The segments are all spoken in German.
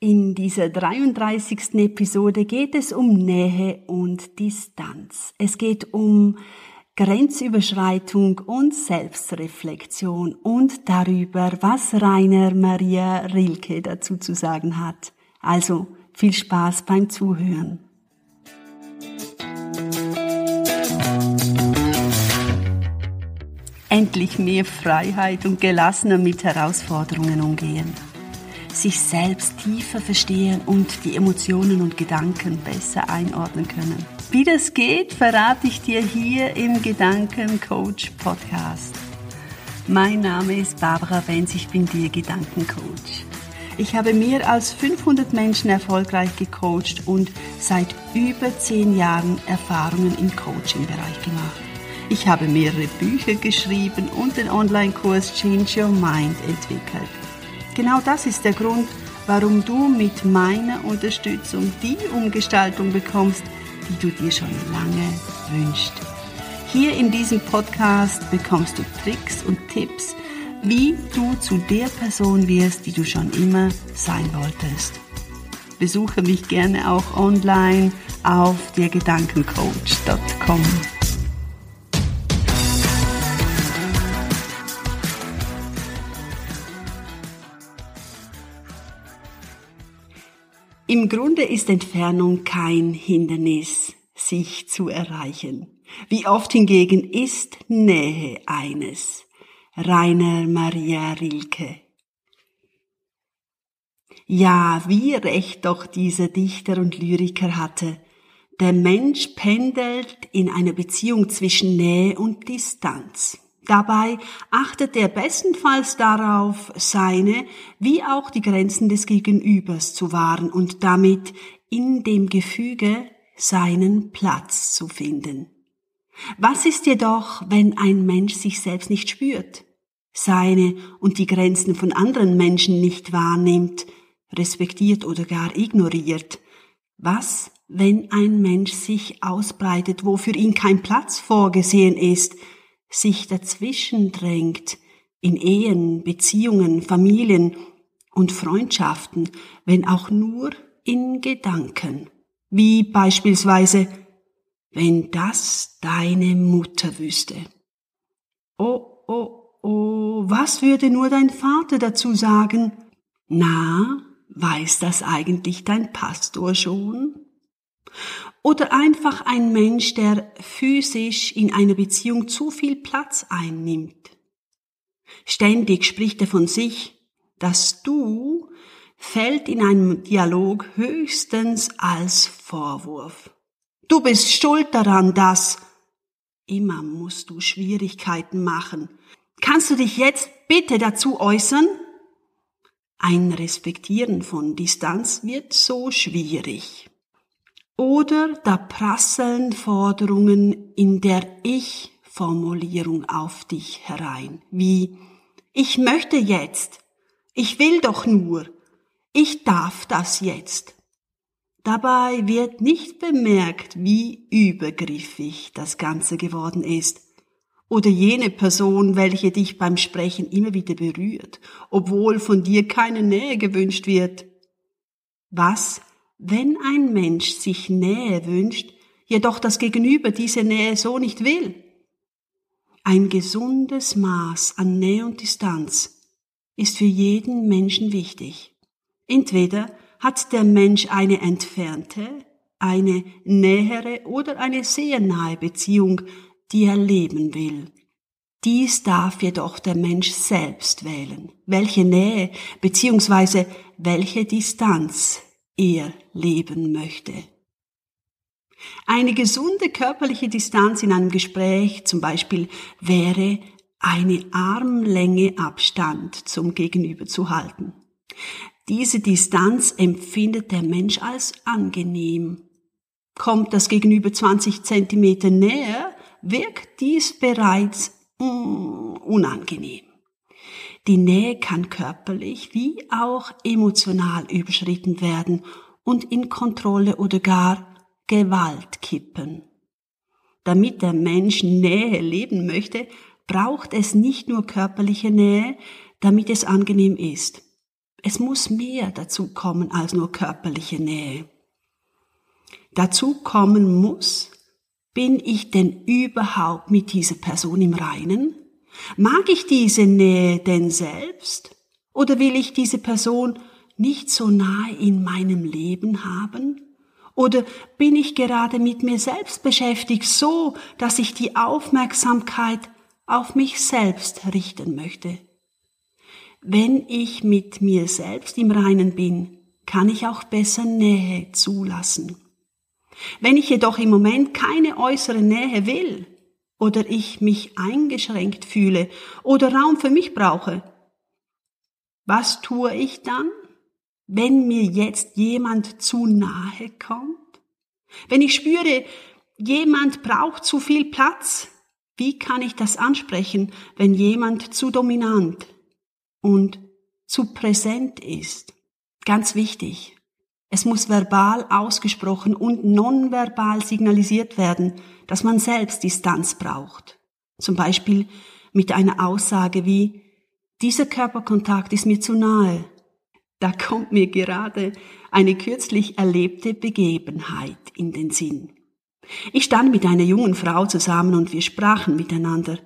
In dieser 33. Episode geht es um Nähe und Distanz. Es geht um Grenzüberschreitung und Selbstreflexion und darüber, was Rainer Maria Rilke dazu zu sagen hat. Also viel Spaß beim Zuhören. Endlich mehr Freiheit und gelassener mit Herausforderungen umgehen. Sich selbst tiefer verstehen und die Emotionen und Gedanken besser einordnen können. Wie das geht, verrate ich dir hier im Gedankencoach-Podcast. Mein Name ist Barbara Benz, ich bin dir Gedankencoach. Ich habe mehr als 500 Menschen erfolgreich gecoacht und seit über 10 Jahren Erfahrungen im Coaching-Bereich gemacht. Ich habe mehrere Bücher geschrieben und den Online-Kurs Change Your Mind entwickelt. Genau das ist der Grund, warum du mit meiner Unterstützung die Umgestaltung bekommst, die du dir schon lange wünschst. Hier in diesem Podcast bekommst du Tricks und Tipps, wie du zu der Person wirst, die du schon immer sein wolltest. Besuche mich gerne auch online auf dergedankencoach.com. Im Grunde ist Entfernung kein Hindernis, sich zu erreichen. Wie oft hingegen ist Nähe eines. Rainer Maria Rilke. Ja, wie recht doch dieser Dichter und Lyriker hatte. Der Mensch pendelt in einer Beziehung zwischen Nähe und Distanz. Dabei achtet er bestenfalls darauf, seine wie auch die Grenzen des Gegenübers zu wahren und damit in dem Gefüge seinen Platz zu finden. Was ist jedoch, wenn ein Mensch sich selbst nicht spürt, seine und die Grenzen von anderen Menschen nicht wahrnimmt, respektiert oder gar ignoriert? Was, wenn ein Mensch sich ausbreitet, wo für ihn kein Platz vorgesehen ist, sich dazwischen drängt, in Ehen, Beziehungen, Familien und Freundschaften, wenn auch nur in Gedanken, wie beispielsweise, wenn das deine Mutter wüsste. Oh, oh, oh, was würde nur dein Vater dazu sagen? Na, weiß das eigentlich dein Pastor schon? Oder einfach ein Mensch, der physisch in einer Beziehung zu viel Platz einnimmt. Ständig spricht er von sich, das Du fällt in einem Dialog höchstens als Vorwurf. Du bist schuld daran, dass immer musst du Schwierigkeiten machen. Kannst du dich jetzt bitte dazu äußern? Ein Respektieren von Distanz wird so schwierig. Oder da prasseln Forderungen in der Ich-Formulierung auf dich herein, wie ich möchte jetzt, ich will doch nur, ich darf das jetzt. Dabei wird nicht bemerkt, wie übergriffig das Ganze geworden ist. Oder jene Person, welche dich beim Sprechen immer wieder berührt, obwohl von dir keine Nähe gewünscht wird. Was? Wenn ein Mensch sich Nähe wünscht, jedoch das Gegenüber diese Nähe so nicht will. Ein gesundes Maß an Nähe und Distanz ist für jeden Menschen wichtig. Entweder hat der Mensch eine entfernte, eine nähere oder eine sehr nahe Beziehung, die er leben will. Dies darf jedoch der Mensch selbst wählen, welche Nähe bzw. welche Distanz er leben möchte. Eine gesunde körperliche Distanz in einem Gespräch zum Beispiel wäre, eine Armlänge Abstand zum Gegenüber zu halten. Diese Distanz empfindet der Mensch als angenehm. Kommt das Gegenüber 20 cm näher, wirkt dies bereits unangenehm. Die Nähe kann körperlich wie auch emotional überschritten werden und in Kontrolle oder gar Gewalt kippen. Damit der Mensch Nähe leben möchte, braucht es nicht nur körperliche Nähe, damit es angenehm ist. Es muss mehr dazu kommen als nur körperliche Nähe. Dazu kommen muss, bin ich denn überhaupt mit dieser Person im Reinen? Mag ich diese Nähe denn selbst? Oder will ich diese Person nicht so nahe in meinem Leben haben? Oder bin ich gerade mit mir selbst beschäftigt, so, dass ich die Aufmerksamkeit auf mich selbst richten möchte? Wenn ich mit mir selbst im Reinen bin, kann ich auch besser Nähe zulassen. Wenn ich jedoch im Moment keine äußere Nähe will oder ich mich eingeschränkt fühle oder Raum für mich brauche, was tue ich dann, wenn mir jetzt jemand zu nahe kommt? Wenn ich spüre, jemand braucht zu viel Platz, wie kann ich das ansprechen, wenn jemand zu dominant und zu präsent ist? Ganz wichtig, es muss verbal ausgesprochen und nonverbal signalisiert werden, dass man selbst Distanz braucht. Zum Beispiel mit einer Aussage wie, dieser Körperkontakt ist mir zu nahe. Da kommt mir gerade eine kürzlich erlebte Begebenheit in den Sinn. Ich stand mit einer jungen Frau zusammen und wir sprachen miteinander,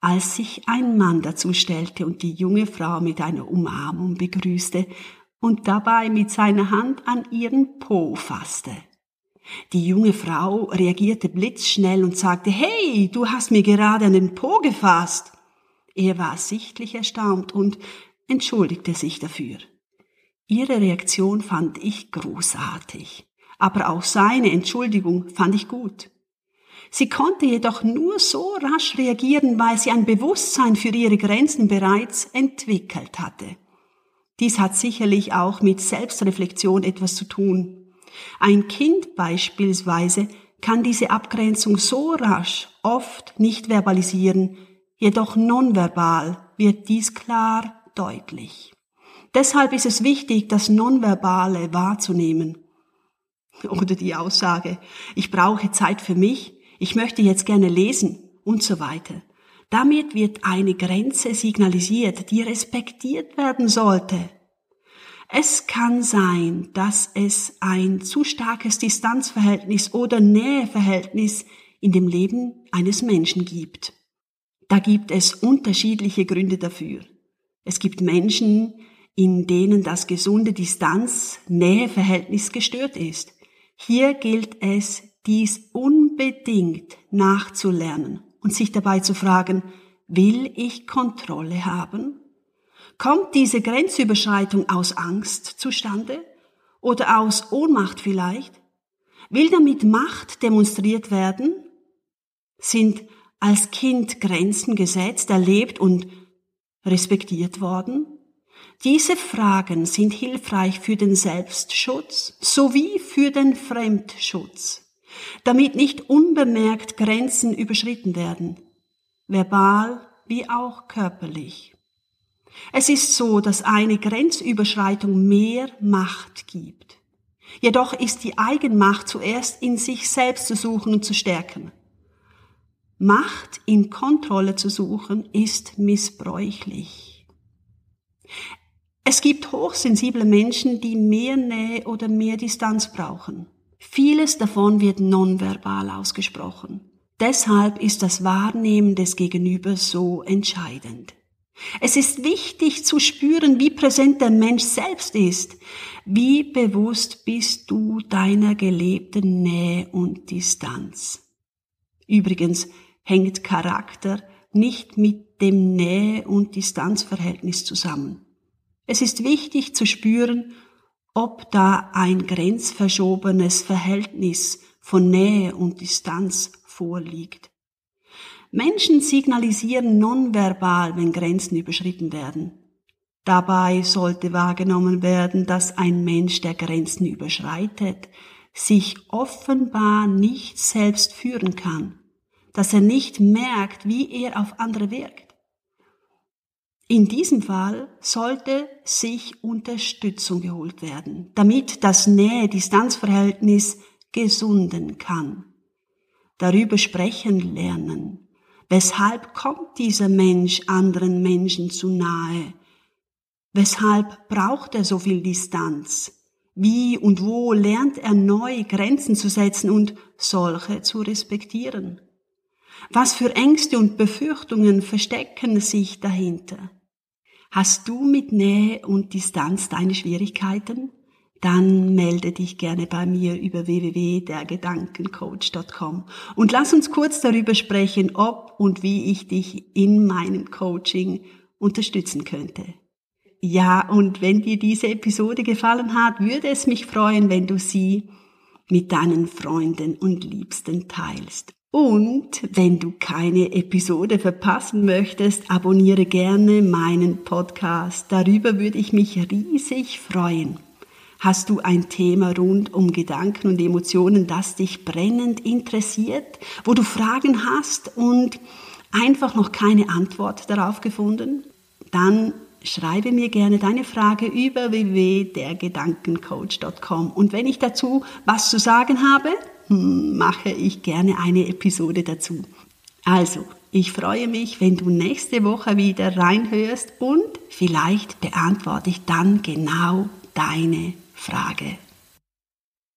als sich ein Mann dazu stellte und die junge Frau mit einer Umarmung begrüßte und dabei mit seiner Hand an ihren Po fasste. Die junge Frau reagierte blitzschnell und sagte, hey, du hast mir gerade an den Po gefasst. Er war sichtlich erstaunt und entschuldigte sich dafür. Ihre Reaktion fand ich großartig, aber auch seine Entschuldigung fand ich gut. Sie konnte jedoch nur so rasch reagieren, weil sie ein Bewusstsein für ihre Grenzen bereits entwickelt hatte. Dies hat sicherlich auch mit Selbstreflexion etwas zu tun. Ein Kind beispielsweise kann diese Abgrenzung so rasch oft nicht verbalisieren, jedoch nonverbal wird dies klar deutlich. Deshalb ist es wichtig, das Nonverbale wahrzunehmen. Oder die Aussage, ich brauche Zeit für mich, ich möchte jetzt gerne lesen und so weiter. Damit wird eine Grenze signalisiert, die respektiert werden sollte. Es kann sein, dass es ein zu starkes Distanzverhältnis oder Näheverhältnis in dem Leben eines Menschen gibt. Da gibt es unterschiedliche Gründe dafür. Es gibt Menschen, in denen das gesunde Distanz-Nähe-Verhältnis gestört ist. Hier gilt es, dies unbedingt nachzulernen und sich dabei zu fragen, will ich Kontrolle haben? Kommt diese Grenzüberschreitung aus Angst zustande oder aus Ohnmacht vielleicht? Will damit Macht demonstriert werden? Sind als Kind Grenzen gesetzt, erlebt und respektiert worden? Diese Fragen sind hilfreich für den Selbstschutz sowie für den Fremdschutz, damit nicht unbemerkt Grenzen überschritten werden, verbal wie auch körperlich. Es ist so, dass eine Grenzüberschreitung mehr Macht gibt. Jedoch ist die Eigenmacht zuerst in sich selbst zu suchen und zu stärken. Macht in Kontrolle zu suchen ist missbräuchlich. Es gibt hochsensible Menschen, die mehr Nähe oder mehr Distanz brauchen. Vieles davon wird nonverbal ausgesprochen. Deshalb ist das Wahrnehmen des Gegenübers so entscheidend. Es ist wichtig zu spüren, wie präsent der Mensch selbst ist. Wie bewusst bist du deiner gelebten Nähe und Distanz? Übrigens hängt Charakter nicht mit dem Nähe- und Distanzverhältnis zusammen. Es ist wichtig zu spüren, ob da ein grenzverschobenes Verhältnis von Nähe und Distanz vorliegt. Menschen signalisieren nonverbal, wenn Grenzen überschritten werden. Dabei sollte wahrgenommen werden, dass ein Mensch, der Grenzen überschreitet, sich offenbar nicht selbst führen kann, dass er nicht merkt, wie er auf andere wirkt. In diesem Fall sollte sich Unterstützung geholt werden, damit das Nähe-Distanz-Verhältnis gesunden kann. Darüber sprechen lernen. Weshalb kommt dieser Mensch anderen Menschen zu nahe? Weshalb braucht er so viel Distanz? Wie und wo lernt er neu, Grenzen zu setzen und solche zu respektieren? Was für Ängste und Befürchtungen verstecken sich dahinter? Hast du mit Nähe und Distanz deine Schwierigkeiten? Dann melde dich gerne bei mir über www.dergedankencoach.com und lass uns kurz darüber sprechen, ob und wie ich dich in meinem Coaching unterstützen könnte. Ja, und wenn dir diese Episode gefallen hat, würde es mich freuen, wenn du sie mit deinen Freunden und Liebsten teilst. Und wenn du keine Episode verpassen möchtest, abonniere gerne meinen Podcast. Darüber würde ich mich riesig freuen. Hast du ein Thema rund um Gedanken und Emotionen, das dich brennend interessiert, wo du Fragen hast und einfach noch keine Antwort darauf gefunden? Dann schreibe mir gerne deine Frage über www.dergedankencoach.com. Und wenn ich dazu was zu sagen habe, mache ich gerne eine Episode dazu. Also, ich freue mich, wenn du nächste Woche wieder reinhörst und vielleicht beantworte ich dann genau deine Frage.